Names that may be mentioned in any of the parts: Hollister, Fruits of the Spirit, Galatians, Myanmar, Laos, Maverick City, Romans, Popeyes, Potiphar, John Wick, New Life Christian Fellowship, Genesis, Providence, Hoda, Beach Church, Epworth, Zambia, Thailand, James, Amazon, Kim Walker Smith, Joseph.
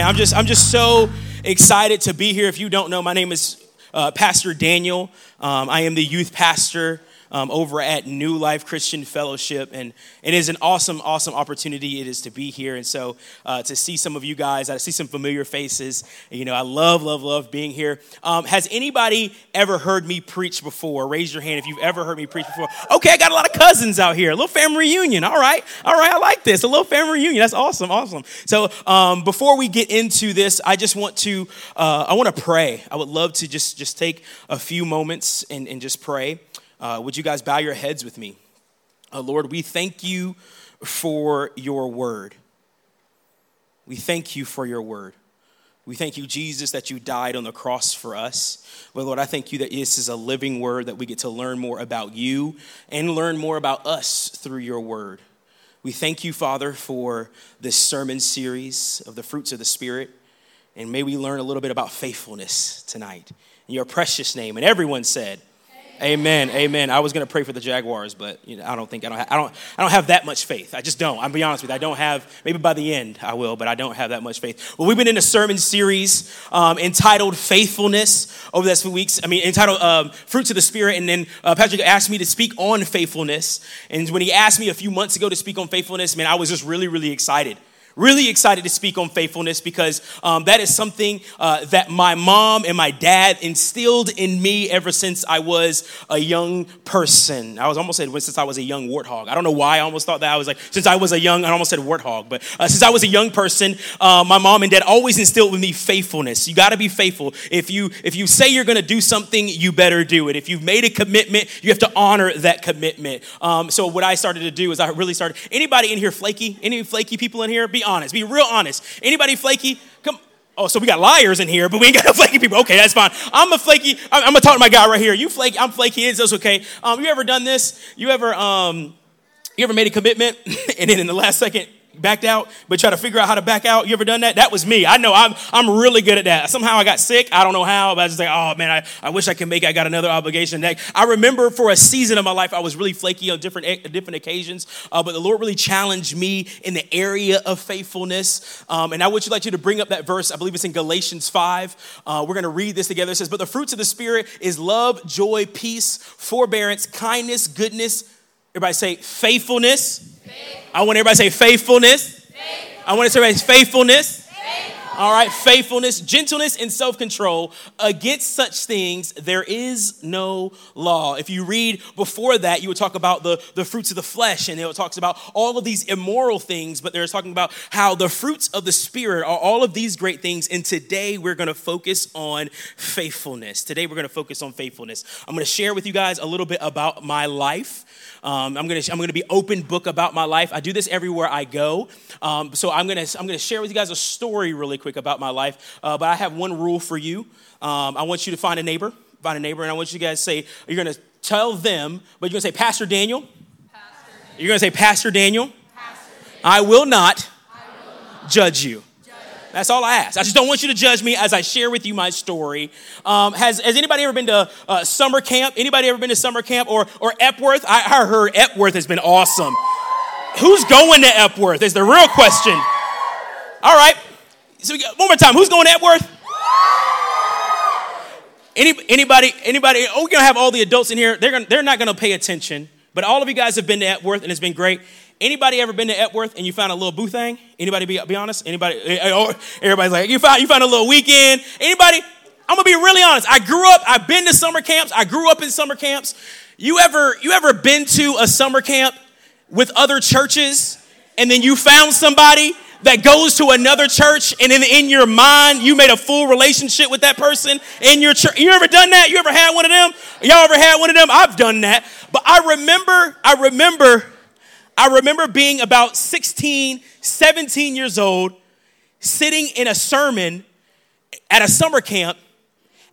man. I'm just so excited to be here. If you don't know, my name is Pastor Daniel. I am the youth pastor over at New Life Christian Fellowship, and it is an awesome, awesome opportunity it is to be here. And so to see some of you guys, I see some familiar faces. You know, I love being here. Has anybody ever heard me preach before? Raise your hand if you've ever heard me preach before. Okay, I got a lot of cousins out here. A little family reunion. All right, I like this. A little family reunion. That's awesome. So before we get into this, I just want to pray. I would love to just take a few moments and just pray. Would you guys bow your heads with me? Lord, we thank you for your word. We thank you for your word. We thank you, Jesus, that you died on the cross for us. But Lord, I thank you that this is a living word that we get to learn more about you and learn more about us through your word. We thank you, Father, for this sermon series of the Fruits of the Spirit. And may we learn a little bit about faithfulness tonight. In your precious name. And everyone said, Amen. I was gonna pray for the Jaguars, but you know, I don't have that much faith. I just don't. I'll be honest with you. I don't have. Maybe by the end I will, but I don't have that much faith. Well, we've been in a sermon series entitled "Faithfulness" over the last few weeks. I mean, entitled "Fruits of the Spirit," and then Patrick asked me to speak on faithfulness. And when he asked me a few months ago to speak on faithfulness, man, I was just really excited. Really excited to speak on faithfulness because that is something that my mom and my dad instilled in me ever since I was a young person. I was almost said since I was a young warthog. I don't know why I almost thought that. I was like, since I was a young, I almost said warthog, but since I was a young person, my mom and dad always instilled with me faithfulness. You got to be faithful. If you say you're going to do something, you better do it. If you've made a commitment, you have to honor that commitment. So what I started to do is anybody in here flaky? Any flaky people in here? Be honest. Be real honest. Anybody flaky? Come. Oh, so we got liars in here, but we ain't got no flaky people. Okay, that's fine. I'm going to talk to my guy right here. You flaky. I'm flaky. It's okay. You ever done this? You ever made a commitment and then in the last second backed out, but try to figure out how to back out? You ever done that? That was me. I know I'm really good at that. Somehow I got sick. I don't know how, but I was just like, oh man, I wish I could make it. I got another obligation. I remember for a season of my life, I was really flaky on different occasions, but the Lord really challenged me in the area of faithfulness. And I would like you to bring up that verse. I believe it's in Galatians 5. We're going to read this together. It says, but the fruits of the Spirit is love, joy, peace, forbearance, kindness, goodness. Everybody say faithfulness. I want everybody to say faithfulness. I want everybody to say faithfulness. All right, faithfulness, gentleness, and self-control. Against such things, there is no law. If you read before that, you would talk about the fruits of the flesh, and it talks about all of these immoral things, but they're talking about how the fruits of the Spirit are all of these great things, and today we're going to focus on faithfulness. I'm going to share with you guys a little bit about my life. I'm going to be open book about my life. I do this everywhere I go. So I'm going to share with you guys a story really quick about my life. But I have one rule for you. I want you to find a neighbor, and I want you guys to say, you're going to tell them, but you're going to say, Pastor Daniel. You're going to say, Pastor Daniel. I will not judge you. That's all I ask. I just don't want you to judge me as I share with you my story. Has anybody ever been to summer camp? Anybody ever been to summer camp or Epworth? I heard Epworth has been awesome. Who's going to Epworth is the real question. All right. So one more time. Who's going to Epworth? Anybody? Oh, we're going to have all the adults in here. They're not going to pay attention. But all of you guys have been to Epworth, and it's been great. Anybody ever been to Epworth and you found a little boo thing? Anybody be honest? Anybody? Everybody's like, you found a little weekend. Anybody? I'm gonna be really honest. I've been to summer camps. I grew up in summer camps. You ever been to a summer camp with other churches and then you found somebody that goes to another church and then in your mind you made a full relationship with that person in your church? You ever done that? You ever had one of them? Y'all ever had one of them? I've done that. But I remember being about 16, 17 years old, sitting in a sermon at a summer camp,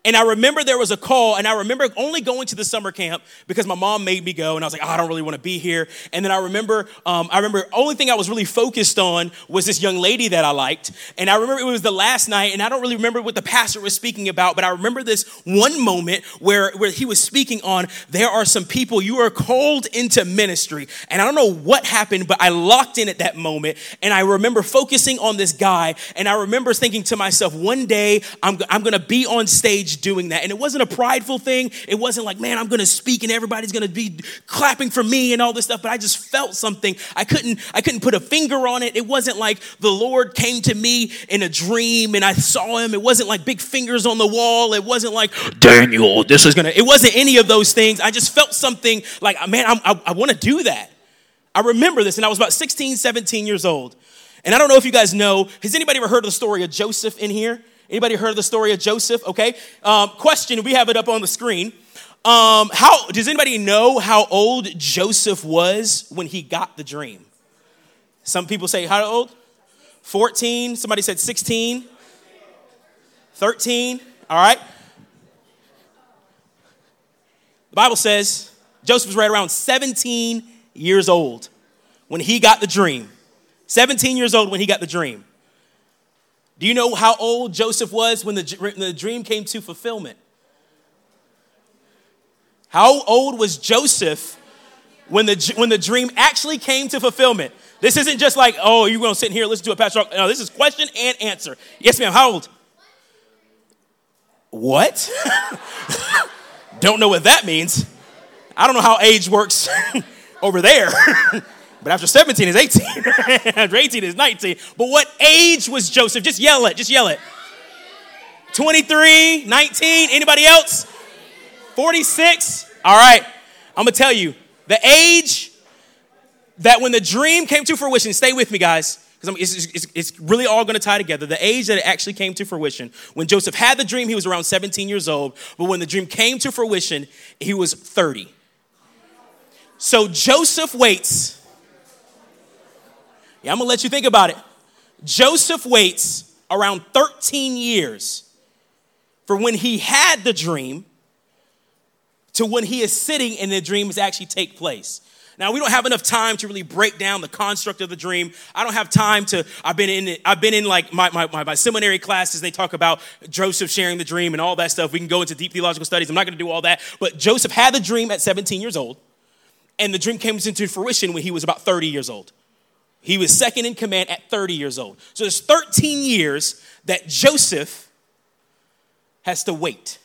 And I remember there was a call, and I remember only going to the summer camp because my mom made me go, and I was like, oh, I don't really want to be here. And then I remember only thing I was really focused on was this young lady that I liked. And I remember it was the last night, and I don't really remember what the pastor was speaking about, but I remember this one moment where he was speaking on, there are some people, you are called into ministry. And I don't know what happened, but I locked in at that moment, and I remember focusing on this guy, and I remember thinking to myself, one day I'm going to be on stage doing that. And it wasn't a prideful thing. It wasn't like, man, I'm going to speak and everybody's going to be clapping for me and all this stuff. But I just felt something. I couldn't put a finger on it. It wasn't like the Lord came to me in a dream and I saw him. It wasn't like big fingers on the wall. It wasn't like, Daniel, this is going to, it wasn't any of those things. I just felt something like, man, I want to do that. I remember this. And I was about 16, 17 years old. And I don't know if you guys know, has anybody ever heard of the story of Joseph in here? Anybody heard of the story of Joseph? Okay. Question, we have it up on the screen. Does anybody know how old Joseph was when he got the dream? Some people say, how old? 14. Somebody said 16. 13. All right. The Bible says Joseph was right around 17 years old when he got the dream. 17 years old when he got the dream. Do you know how old Joseph was when the dream came to fulfillment? How old was Joseph when the dream actually came to fulfillment? This isn't just like, oh, you're going to sit in here and listen to a pastor. No, this is question and answer. Yes, ma'am. How old? What? Don't know what that means. I don't know how age works over there. But after 17 is 18, after 18 is 19. But what age was Joseph? Just yell it. 23, 19, anybody else? 46. All right, I'm going to tell you. The age that when the dream came to fruition, stay with me, guys, because it's really all going to tie together. The age that it actually came to fruition. When Joseph had the dream, he was around 17 years old. But when the dream came to fruition, he was 30. So Joseph waits. Yeah, I'm going to let you think about it. Joseph waits around 13 years for when he had the dream to when he is sitting and the dreams actually take place. Now, we don't have enough time to really break down the construct of the dream. I don't have time to, I've been in like my seminary classes. They talk about Joseph sharing the dream and all that stuff. We can go into deep theological studies. I'm not going to do all that. But Joseph had the dream at 17 years old, and the dream came into fruition when he was about 30 years old. He was second in command at 30 years old. So there's 13 years that Joseph has to wait.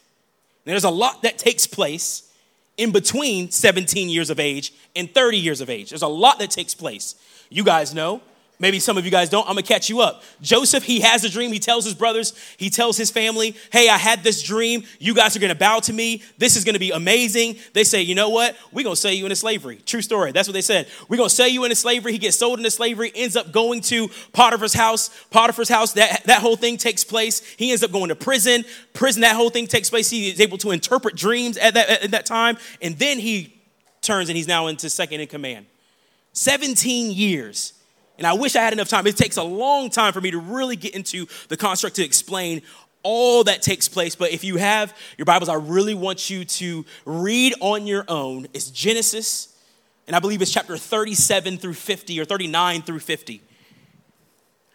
And there's a lot that takes place in between 17 years of age and 30 years of age. There's a lot that takes place. You guys know. Maybe some of you guys don't. I'm going to catch you up. Joseph, he has a dream. He tells his brothers, he tells his family, hey, I had this dream. You guys are going to bow to me. This is going to be amazing. They say, you know what? We're going to sell you into slavery. True story. That's what they said. We're going to sell you into slavery. He gets sold into slavery, ends up going to Potiphar's house. Potiphar's house, that whole thing takes place. He ends up going to prison. Prison, that whole thing takes place. He is able to interpret dreams at that time. And then he turns and he's now into second in command. 17 years. And I wish I had enough time. It takes a long time for me to really get into the construct to explain all that takes place. But if you have your Bibles, I really want you to read on your own. It's Genesis, and I believe it's chapter 37 through 50 or 39 through 50.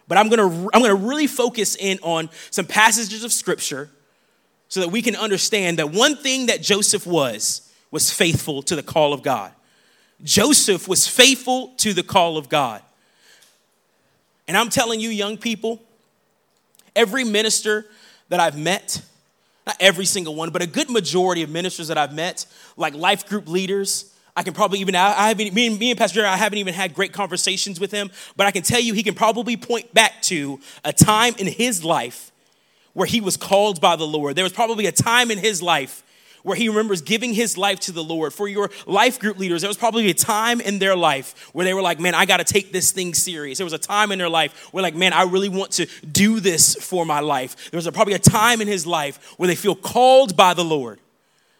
But I'm going to really focus in on some passages of Scripture so that we can understand that one thing that Joseph was faithful to the call of God. Joseph was faithful to the call of God. And I'm telling you, young people, every minister that I've met, not every single one, but a good majority of ministers that I've met, like life group leaders, I can probably even, me and Pastor Jerry, I haven't even had great conversations with him, but I can tell you he can probably point back to a time in his life where he was called by the Lord. There was probably a time in his life where he remembers giving his life to the Lord. For your life group leaders, there was probably a time in their life where they were like, man, I got to take this thing serious. There was a time in their life where like, man, I really want to do this for my life. There was probably a time in his life where they feel called by the Lord.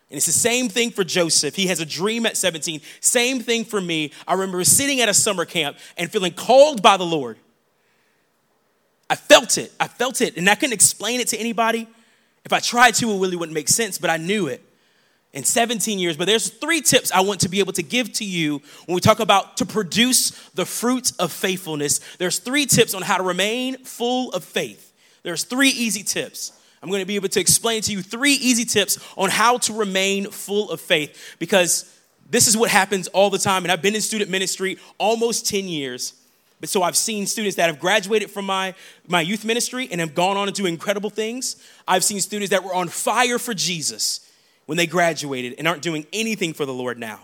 And it's the same thing for Joseph. He has a dream at 17. Same thing for me. I remember sitting at a summer camp and feeling called by the Lord. I felt it. And I couldn't explain it to anybody. If I tried to, it really wouldn't make sense, but I knew it in 17 years. But there's 3 tips I want to be able to give to you when we talk about to produce the fruits of faithfulness. There's 3 tips on how to remain full of faith. There's 3 easy tips. I'm going to be able to explain to you 3 easy tips on how to remain full of faith, because this is what happens all the time. And I've been in student ministry almost 10 years. But so I've seen students that have graduated from my youth ministry and have gone on to do incredible things. I've seen students that were on fire for Jesus when they graduated and aren't doing anything for the Lord now.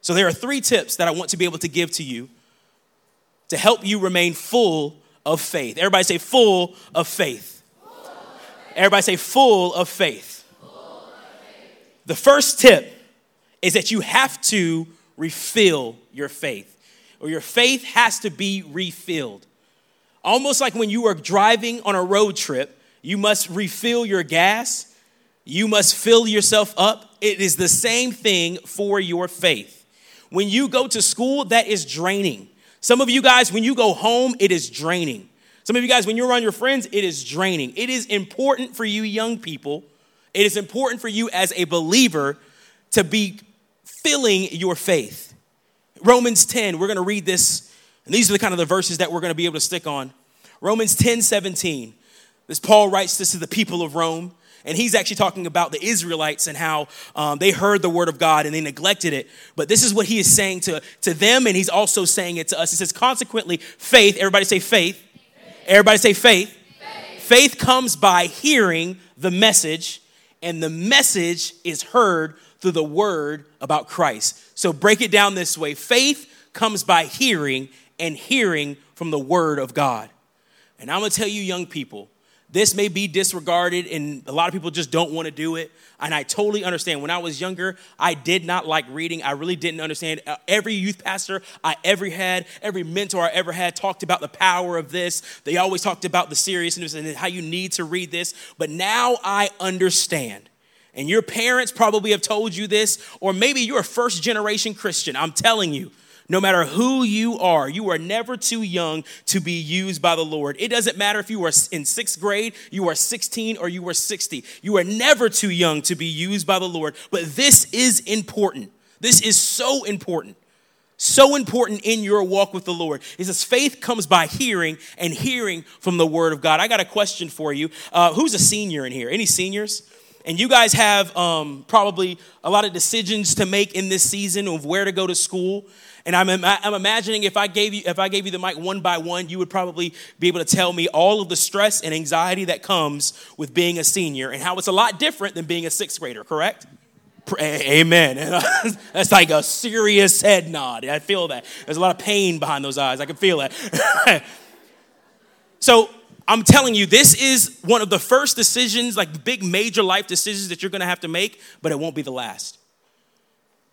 So there are 3 tips that I want to be able to give to you to help you remain full of faith. Everybody say full of faith. Full of faith. Everybody say full of faith. Full of faith. The first tip is that you have to refill your faith. Or your faith has to be refilled. Almost like when you are driving on a road trip, you must refill your gas. You must fill yourself up. It is the same thing for your faith. When you go to school, that is draining. Some of you guys, when you go home, it is draining. Some of you guys, when you're around your friends, it is draining. It is important for you young people. It is important for you as a believer to be filling your faith. Romans 10, we're going to read this, and these are the kind of the verses that we're going to be able to stick on. Romans 10:17. This Paul writes this to the people of Rome, and he's actually talking about the Israelites and how they heard the word of God and they neglected it. But this is what he is saying to them, and he's also saying it to us. He says, consequently, faith, everybody say faith. Faith. Everybody say faith. Faith. Faith comes by hearing the message, and the message is heard through the word about Christ. So break it down this way. Faith comes by hearing, and hearing from the word of God. And I'm going to tell you, young people, this may be disregarded, and a lot of people just don't want to do it. And I totally understand. When I was younger, I did not like reading. I really didn't understand. Every youth pastor I ever had, every mentor I ever had talked about the power of this. They always talked about the seriousness and how you need to read this. But now I understand. And your parents probably have told you this, or maybe you're a first-generation Christian. I'm telling you, no matter who you are never too young to be used by the Lord. It doesn't matter if you are in 6th grade, you are 16, or you are 60. You are never too young to be used by the Lord. But this is important. This is so important. So important in your walk with the Lord. It says faith comes by hearing, and hearing from the word of God. I got a question for you. Who's a senior in here? Any seniors? And you guys have probably a lot of decisions to make in this season of where to go to school. And I'm imagining if I gave you the mic one by one, you would probably be able to tell me all of the stress and anxiety that comes with being a senior and how it's a lot different than being a 6th grader, correct? Amen. That's like a serious head nod. I feel that. There's a lot of pain behind those eyes. I can feel that. So I'm telling you, this is one of the first decisions, like big major life decisions that you're going to have to make, but it won't be the last.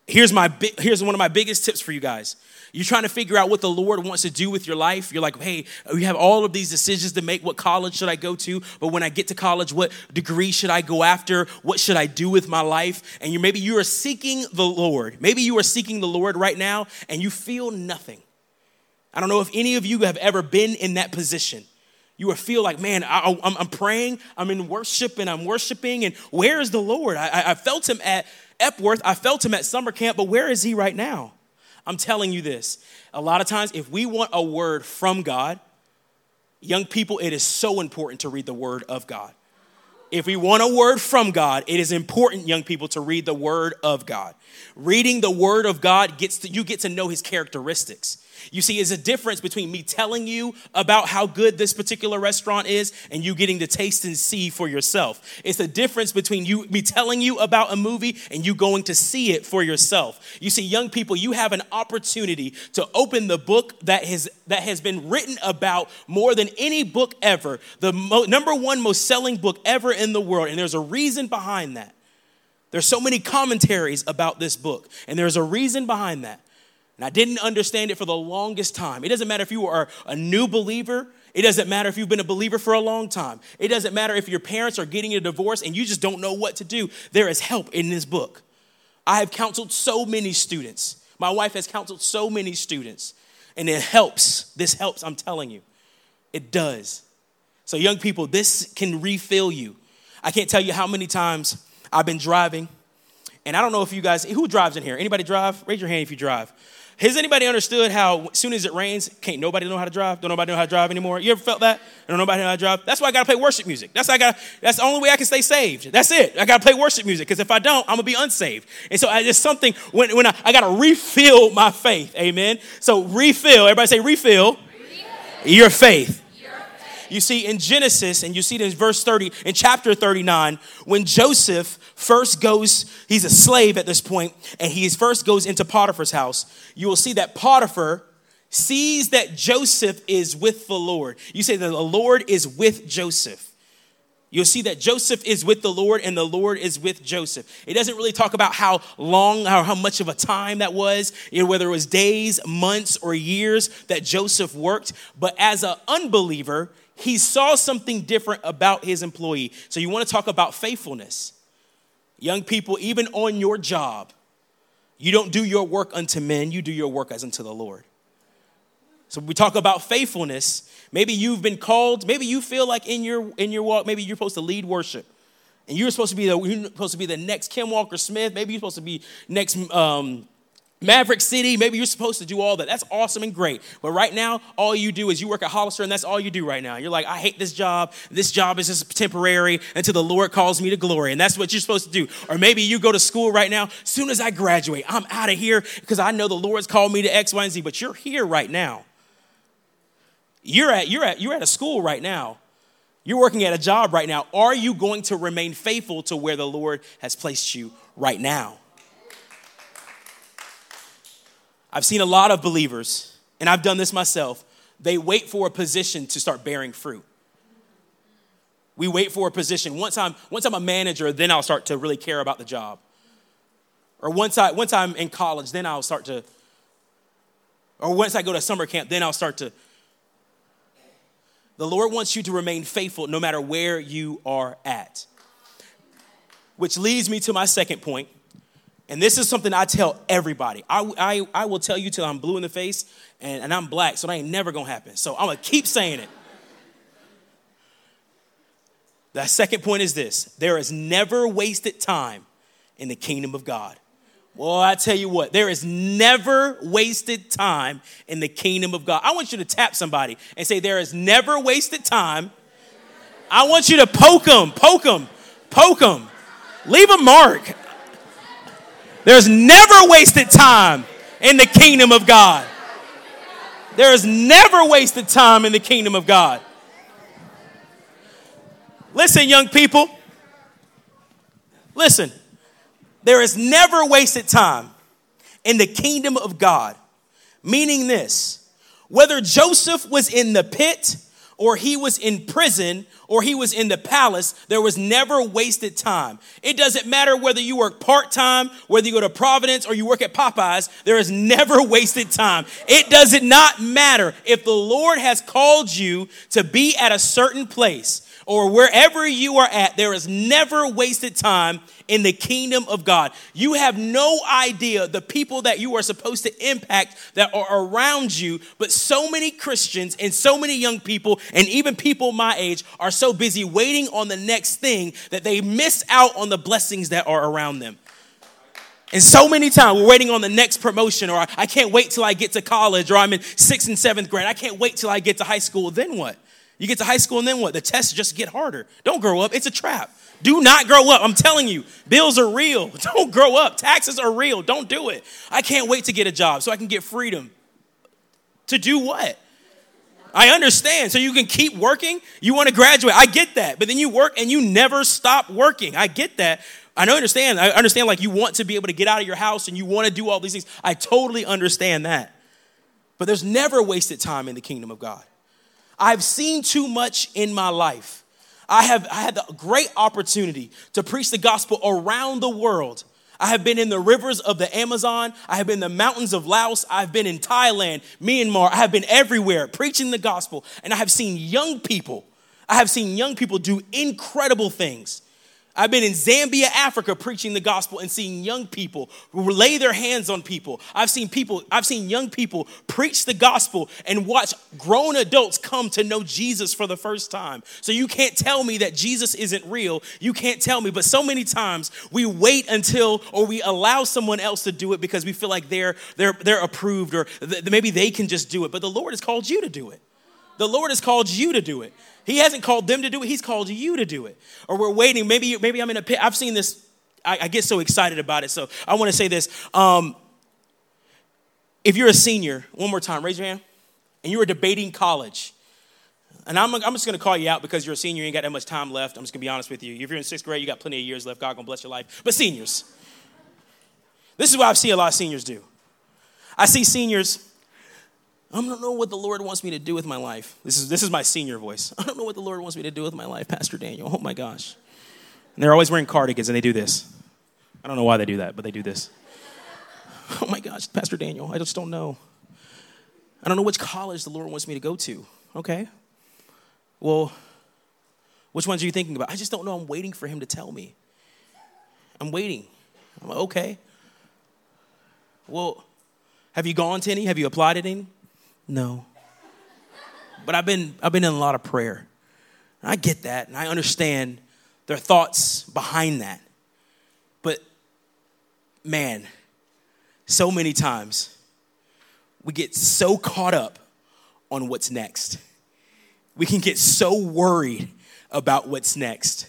Here's one of my biggest tips for you guys. You're trying to figure out what the Lord wants to do with your life. You're like, hey, we have all of these decisions to make. What college should I go to? But when I get to college, what degree should I go after? What should I do with my life? And maybe you are seeking the Lord. Maybe you are seeking the Lord right now and you feel nothing. I don't know if any of you have ever been in that position. You will feel like, man, I'm praying, I'm in worship, and I'm worshiping, and where is the Lord? I felt him at Epworth, I felt him at summer camp, but where is he right now? I'm telling you this. A lot of times, if we want a word from God, young people, it is so important to read the word of God. If we want a word from God, it is important, young people, to read the word of God. Reading the word of God, you get to know his characteristics. You see, there's a difference between me telling you about how good this particular restaurant is and you getting to taste and see for yourself. It's a difference between me telling you about a movie and you going to see it for yourself. You see, young people, you have an opportunity to open the book that has been written about more than any book ever, the number 1 most selling book ever in the world, and there's a reason behind that. There's so many commentaries about this book, and there's a reason behind that. And I didn't understand it for the longest time. It doesn't matter if you are a new believer. It doesn't matter if you've been a believer for a long time. It doesn't matter if your parents are getting a divorce and you just don't know what to do. There is help in this book. I have counseled so many students. My wife has counseled so many students. And it helps. This helps, I'm telling you. It does. So young people, this can refill you. I can't tell you how many times I've been driving. And I don't know if you guys, who drives in here? Anybody drive? Raise your hand if you drive. Has anybody understood how as soon as it rains, can't nobody know how to drive? Don't nobody know how to drive anymore? You ever felt that? Don't nobody know how to drive? That's why I got to play worship music. That's the only way I can stay saved. That's it. I got to play worship music because if I don't, I'm going to be unsaved. And so it's something when I got to refill my faith. Amen. So refill. Everybody say refill. Your faith. You see in Genesis, and you see this verse 30, in chapter 39, when Joseph first goes, he's a slave at this point, and he first goes into Potiphar's house. You will see that Potiphar sees that Joseph is with the Lord. You say that the Lord is with Joseph. You'll see that Joseph is with the Lord and the Lord is with Joseph. It doesn't really talk about how long or how much of a time that was, whether it was days, months, or years that Joseph worked. But as an unbeliever, he saw something different about his employee. So you want to talk about faithfulness. Young people, even on your job, you don't do your work unto men. You do your work as unto the Lord. So we talk about faithfulness. Maybe you've been called. Maybe you feel like in your walk, maybe you're supposed to lead worship. And you're supposed to be the next Kim Walker Smith. Maybe you're supposed to be next Maverick City, maybe you're supposed to do all that. That's awesome and great. But right now, all you do is you work at Hollister, and that's all you do right now. You're like, I hate this job. This job is just temporary until the Lord calls me to glory. And that's what you're supposed to do. Or maybe you go to school right now. As soon as I graduate, I'm out of here because I know the Lord's called me to X, Y, and Z. But you're here right now. You're at a school right now. You're working at a job right now. Are you going to remain faithful to where the Lord has placed you right now? I've seen a lot of believers, and I've done this myself. They wait for a position to start bearing fruit. We wait for a position. Once I'm a manager, then I'll start to really care about the job. Or once I'm in college, then I'll start to, or once I go to summer camp, then I'll start to. The Lord wants you to remain faithful no matter where you are at. Which leads me to my second point. And this is something I tell everybody. I will tell you till I'm blue in the face, and I'm black, so that ain't never gonna happen. So I'm gonna keep saying it. The second point is this. There is never wasted time in the kingdom of God. Well, I tell you what, there is never wasted time in the kingdom of God. I want you to tap somebody and say, there is never wasted time. I want you to poke them. Leave a mark. There's never wasted time in the kingdom of God. There is never wasted time in the kingdom of God. Listen, young people. Listen. There is never wasted time in the kingdom of God. Meaning this, whether Joseph was in the pit or he was in prison, or he was in the palace, there was never wasted time. It doesn't matter whether you work part-time, whether you go to Providence, or you work at Popeyes, there is never wasted time. It does not matter if the Lord has called you to be at a certain place or wherever you are at, there is never wasted time in the kingdom of God. You have no idea the people that you are supposed to impact that are around you, but so many Christians and so many young people and even people my age are so busy waiting on the next thing that they miss out on the blessings that are around them. And so many times we're waiting on the next promotion, or I can't wait till I get to college, or I'm in 6th and 7th grade. I can't wait till I get to high school. Then what? You get to high school and then what? The tests just get harder. Don't grow up. It's a trap. Do not grow up. I'm telling you, bills are real. Don't grow up. Taxes are real. Don't do it. I can't wait to get a job so I can get freedom. To do what? I understand. So you can keep working. You want to graduate. I get that. But then you work and you never stop working. I get that. I understand like you want to be able to get out of your house and you want to do all these things. I totally understand that. But there's never wasted time in the kingdom of God. I've seen too much in my life. I had the great opportunity to preach the gospel around the world. I have been in the rivers of the Amazon. I have been in the mountains of Laos. I've been in Thailand, Myanmar. I have been everywhere preaching the gospel. And I have seen young people do incredible things. I've been in Zambia, Africa, preaching the gospel and seeing young people lay their hands on people. I've seen young people preach the gospel and watch grown adults come to know Jesus for the first time. So you can't tell me that Jesus isn't real. You can't tell me. But so many times we wait until, or we allow someone else to do it because we feel like they're approved, or maybe they can just do it. But the Lord has called you to do it. The Lord has called you to do it. He hasn't called them to do it. He's called you to do it. Or we're waiting. Maybe I'm in a pit. I've seen this. I get so excited about it. So I want to say this. If you're a senior, one more time, raise your hand. And you were debating college. And I'm just going to call you out because you're a senior. You ain't got that much time left. I'm just going to be honest with you. If you're in sixth grade, you got plenty of years left. God going to bless your life. But seniors. This is what I see a lot of seniors do. I see seniors. I don't know what the Lord wants me to do with my life. This is my senior voice. I don't know what the Lord wants me to do with my life, Pastor Daniel. Oh, my gosh. And they're always wearing cardigans, and they do this. I don't know why they do that, but they do this. Oh, my gosh, Pastor Daniel, I just don't know. I don't know which college the Lord wants me to go to. Okay. Well, which ones are you thinking about? I just don't know. I'm waiting for him to tell me. I'm waiting. I'm like, okay. Well, have you gone to any? Have you applied at any? No. But I've been in a lot of prayer. And I get that, and I understand their thoughts behind that. But man, so many times we get so caught up on what's next. We can get so worried about what's next.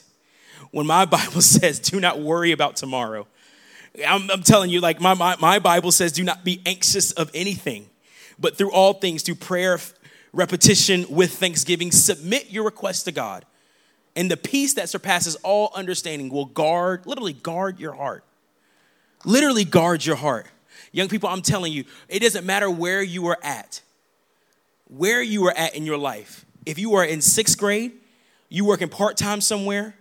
When my Bible says, do not worry about tomorrow. I'm telling you, like my Bible says, do not be anxious of anything. But through all things, through prayer, repetition with thanksgiving, submit your requests to God. And the peace that surpasses all understanding will literally guard your heart. Literally guard your heart. Young people, I'm telling you, it doesn't matter where you are at. Where you are at in your life. If you are in sixth grade, you working part-time somewhere,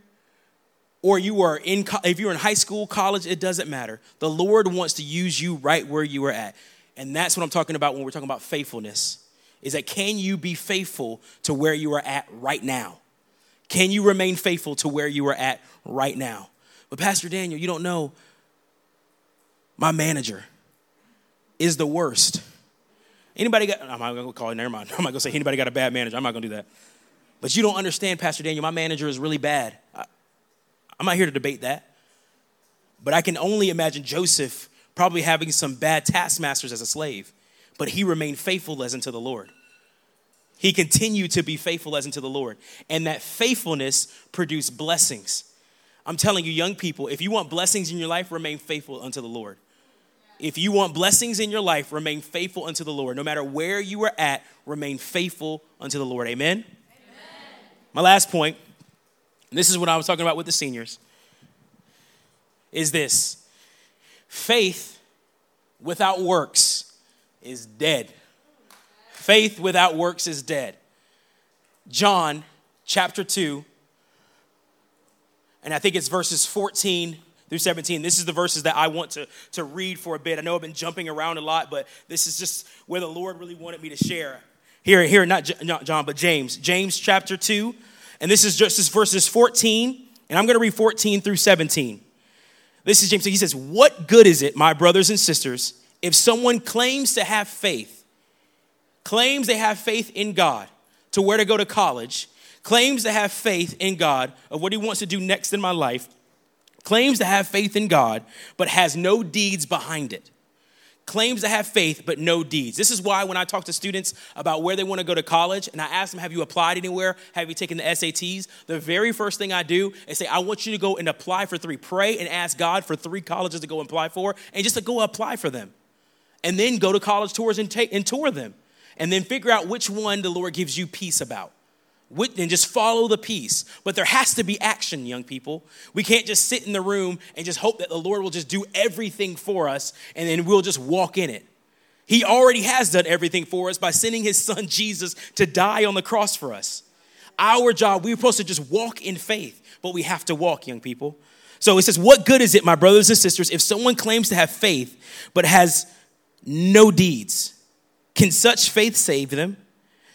or if you're in high school, college, it doesn't matter. The Lord wants to use you right where you are at. And that's what I'm talking about when we're talking about faithfulness, is that can you be faithful to where you are at right now? Can you remain faithful to where you are at right now? But Pastor Daniel, you don't know, my manager is the worst. I'm not going to call it, never mind. I'm not going to say anybody got a bad manager. I'm not going to do that. But you don't understand, Pastor Daniel, my manager is really bad. I'm not here to debate that. But I can only imagine Joseph probably having some bad taskmasters as a slave, but he remained faithful as unto the Lord. He continued to be faithful as unto the Lord, and that faithfulness produced blessings. I'm telling you, young people, if you want blessings in your life, remain faithful unto the Lord. If you want blessings in your life, remain faithful unto the Lord. No matter where you are at, remain faithful unto the Lord. Amen? Amen. My last point, and this is what I was talking about with the seniors, is this. Faith without works is dead. Faith without works is dead. John chapter 2, and I think it's verses 14 through 17. This is the verses that I want to read for a bit. I know I've been jumping around a lot, but this is just where the Lord really wanted me to share. Here, not John, but James. James chapter 2, and this is just verses 14, and I'm going to read 14 through 17. This is James. He says, what good is it, my brothers and sisters, if someone claims they have faith in God, to where to go to college, claims to have faith in God of what he wants to do next in my life, claims to have faith in God, but has no deeds behind it. Claims to have faith, but no deeds. This is why when I talk to students about where they want to go to college, and I ask them, have you applied anywhere? Have you taken the SATs? The very first thing I do is say, I want you to go and apply for 3. Pray and ask God for 3 colleges to go apply for, and just to go apply for them. And then go to college tours and tour them. And then figure out which one the Lord gives you peace about. And just follow the peace. But there has to be action, young people. We can't just sit in the room and just hope that the Lord will just do everything for us and then we'll just walk in it. He already has done everything for us by sending his son Jesus to die on the cross for us. Our job, we're supposed to just walk in faith, but we have to walk, young people. So it says, what good is it, my brothers and sisters, if someone claims to have faith but has no deeds? Can such faith save them?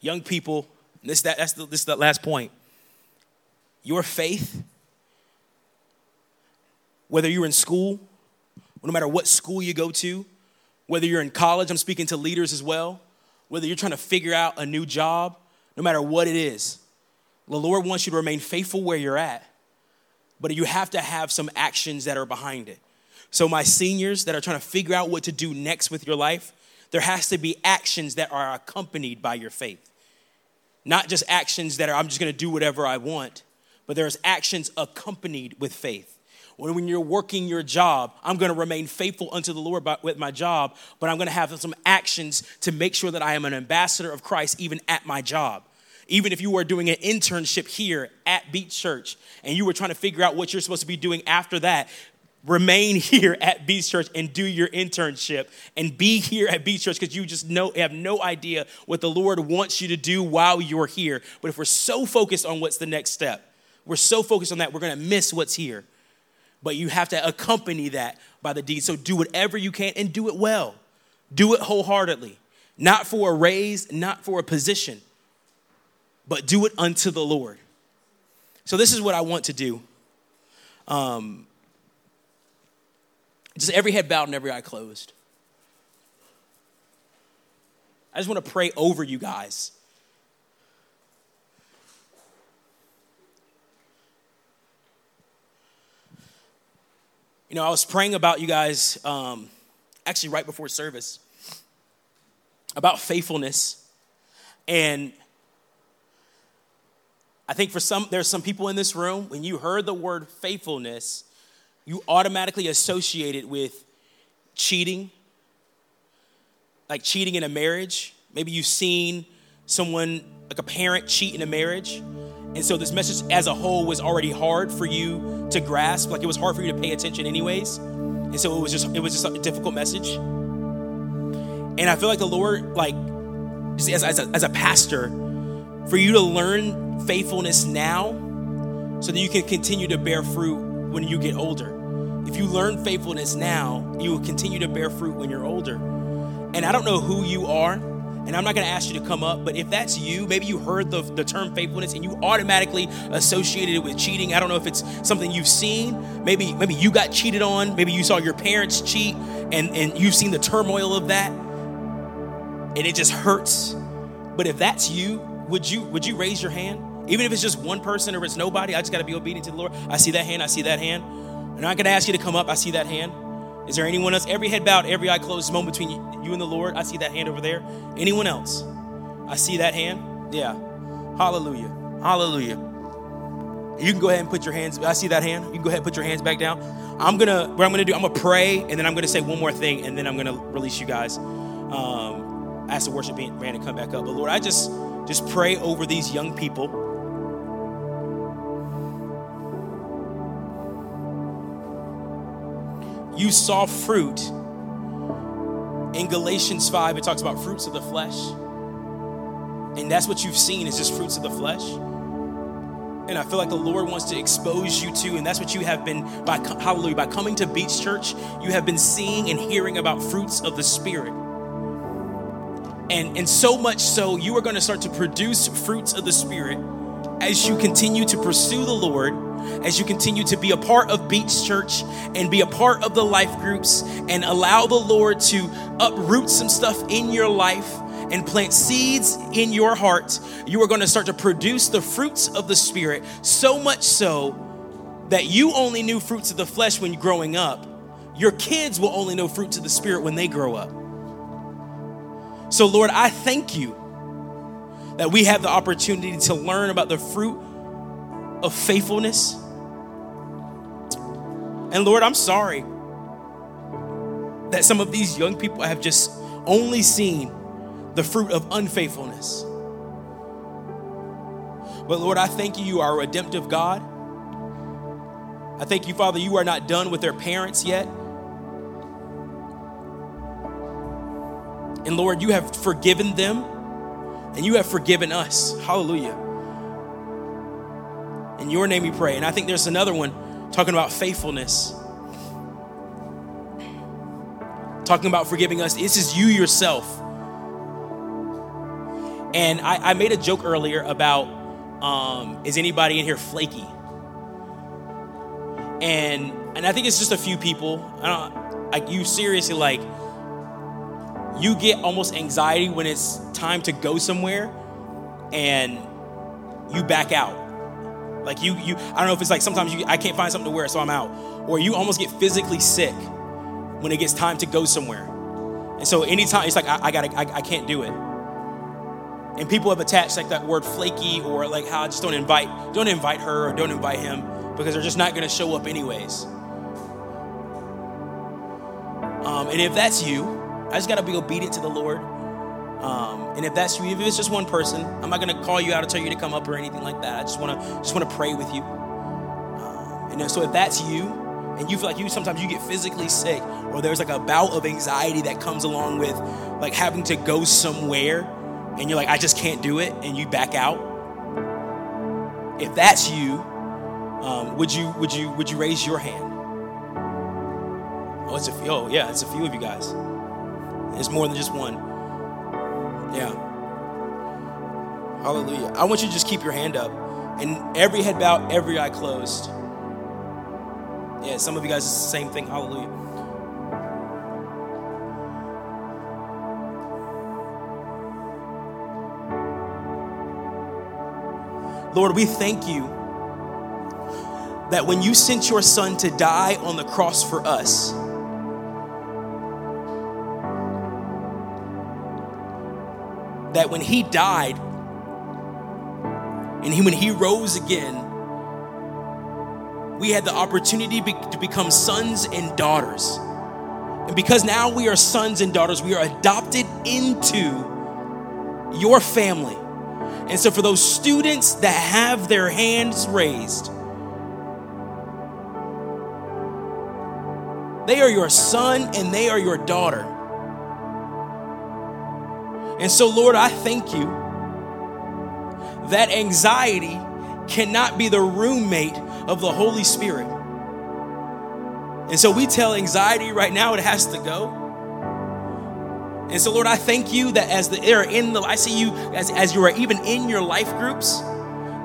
Young people, this is the last point. Your faith, whether you're in school, no matter what school you go to, whether you're in college, I'm speaking to leaders as well, whether you're trying to figure out a new job, no matter what it is, the Lord wants you to remain faithful where you're at, but you have to have some actions that are behind it. So my seniors that are trying to figure out what to do next with your life, there has to be actions that are accompanied by your faith. Not just actions that are, I'm just going to do whatever I want, but there's actions accompanied with faith. When you're working your job, I'm going to remain faithful unto the Lord with my job, but I'm going to have some actions to make sure that I am an ambassador of Christ even at my job. Even if you were doing an internship here at Beach Church and you were trying to figure out what you're supposed to be doing after that, remain here at Beach Church and do your internship and be here at Beach Church because you just have no idea what the Lord wants you to do while you're here. But if we're so focused on what's the next step, we're so focused on that, we're going to miss what's here. But you have to accompany that by the deed. So do whatever you can and do it well. Do it wholeheartedly. Not for a raise, not for a position, but do it unto the Lord. So this is what I want to do. Just every head bowed and every eye closed. I just want to pray over you guys. You know, I was praying about you guys actually right before service about faithfulness. And I think there's some people in this room, when you heard the word faithfulness, you automatically associate it with cheating, like cheating in a marriage. Maybe you've seen someone, like a parent, cheat in a marriage. And so this message as a whole was already hard for you to grasp. Like it was hard for you to pay attention anyways. And so it was just a difficult message. And I feel like the Lord, like just as a pastor, for you to learn faithfulness now so that you can continue to bear fruit when you get older. If you learn faithfulness now, you will continue to bear fruit when you're older. And I don't know who you are. And I'm not going to ask you to come up, but if that's you, maybe you heard the term faithfulness and you automatically associated it with cheating. I don't know if it's something you've seen. Maybe you got cheated on. Maybe you saw your parents cheat and you've seen the turmoil of that. And it just hurts. But if that's you, would you raise your hand? Even if it's just one person or it's nobody, I just got to be obedient to the Lord. I see that hand. I see that hand. I'm not going to ask you to come up. I see that hand. Is there anyone else? Every head bowed, every eye closed, moment between you and the Lord. I see that hand over there. Anyone else? I see that hand. Yeah. Hallelujah. Hallelujah. You can go ahead and put your hands. I see that hand. You can go ahead and put your hands back down. I'm going to pray, and then I'm going to say one more thing, and then I'm going to release you guys. Ask the worship band to come back up. But Lord, I just pray over these young people. You saw fruit. In Galatians 5, it talks about fruits of the flesh. And that's what you've seen is just fruits of the flesh. And I feel like the Lord wants to expose you to, and that's what you have been, by coming to Beach Church, you have been seeing and hearing about fruits of the Spirit. And so much so, you are going to start to produce fruits of the Spirit as you continue to pursue the Lord, as you continue to be a part of Beach Church and be a part of the life groups and allow the Lord to uproot some stuff in your life and plant seeds in your heart, you are going to start to produce the fruits of the Spirit, so much so that you only knew fruits of the flesh when growing up. Your kids will only know fruits of the Spirit when they grow up. So Lord, I thank you that we have the opportunity to learn about the fruit of faithfulness. And Lord, I'm sorry that some of these young people have just only seen the fruit of unfaithfulness. But Lord, I thank you, you are a redemptive God. I thank you, Father, you are not done with their parents yet. And Lord, you have forgiven them and you have forgiven us. Hallelujah. In your name we pray. And I think there's another one talking about faithfulness, talking about forgiving us. This is you yourself. And I made a joke earlier about, is anybody in here flaky? And I think it's just a few people. I don't, like, you seriously, like, you get almost anxiety when it's time to go somewhere and you back out. Like you I don't know if it's like sometimes I can't find something to wear, so I'm out. Or you almost get physically sick when it gets time to go somewhere. And so anytime it's like, I can't do it. And people have attached like that word flaky, or like how I just don't invite her or don't invite him, because they're just not going to show up anyways. And if that's you, I just got to be obedient to the Lord. And if that's you, even if it's just one person, I'm not going to call you out or tell you to come up or anything like that. I just want to pray with you. And so if that's you, and you feel like sometimes you get physically sick, or there's like a bout of anxiety that comes along with like having to go somewhere, and you're like, I just can't do it, and you back out. If that's you, would you raise your hand? Oh, it's a few of you guys. It's more than just one. Yeah. Hallelujah. I want you to just keep your hand up, and every head bowed, every eye closed. Yeah, some of you guys, it's the same thing. Hallelujah. Lord, we thank you that when you sent your son to die on the cross for us, that when he died and when he rose again, we had the opportunity to become sons and daughters. And because now we are sons and daughters, we are adopted into your family. And so for those students that have their hands raised, they are your son and they are your daughter. And so, Lord, I thank you that anxiety cannot be the roommate of the Holy Spirit. And so we tell anxiety right now it has to go. And so, Lord, I thank you that I see you as you are even in your life groups,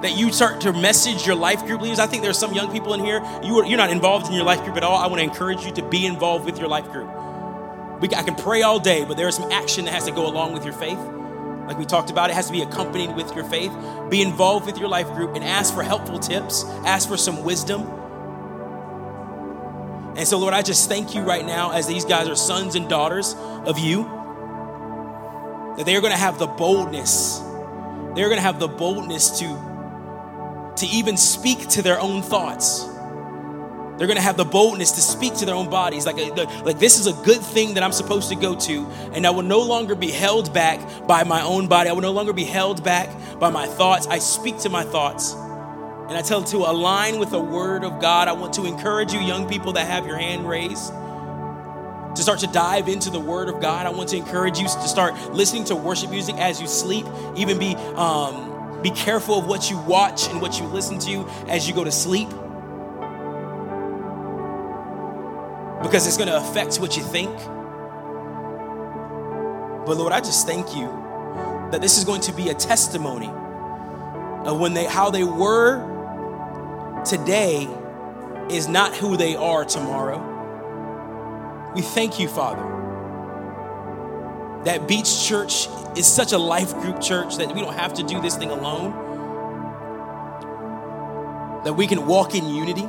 that you start to message your life group leaders. I think there's some young people in here, you're not involved in your life group at all. I want to encourage you to be involved with your life group. I can pray all day, but there is some action that has to go along with your faith. Like we talked about, it has to be accompanied with your faith. Be involved with your life group and ask for helpful tips, ask for some wisdom. And so, Lord, I just thank you right now as these guys are sons and daughters of you, that they're going to have the boldness. They're going to have the boldness to even speak to their own thoughts. They're going to have the boldness to speak to their own bodies. Like this is a good thing that I'm supposed to go to, and I will no longer be held back by my own body. I will no longer be held back by my thoughts. I speak to my thoughts, and I tell them to align with the word of God. I want to encourage you, young people that have your hand raised, to start to dive into the word of God. I want to encourage you to start listening to worship music as you sleep. Even be careful of what you watch and what you listen to as you go to sleep, because it's going to affect what you think. But Lord, I just thank you that this is going to be a testimony of how they were today is not who they are tomorrow. We thank you, Father, that Beach Church is such a life group church that we don't have to do this thing alone, that we can walk in unity.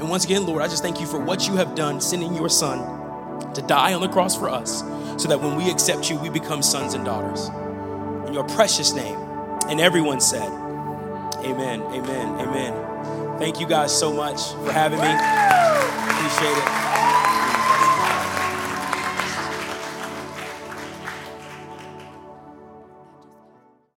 And once again, Lord, I just thank you for what you have done, sending your son to die on the cross for us, so that when we accept you, we become sons and daughters. In your precious name. And everyone said, amen, amen, amen. Thank you guys so much for having me. Appreciate it.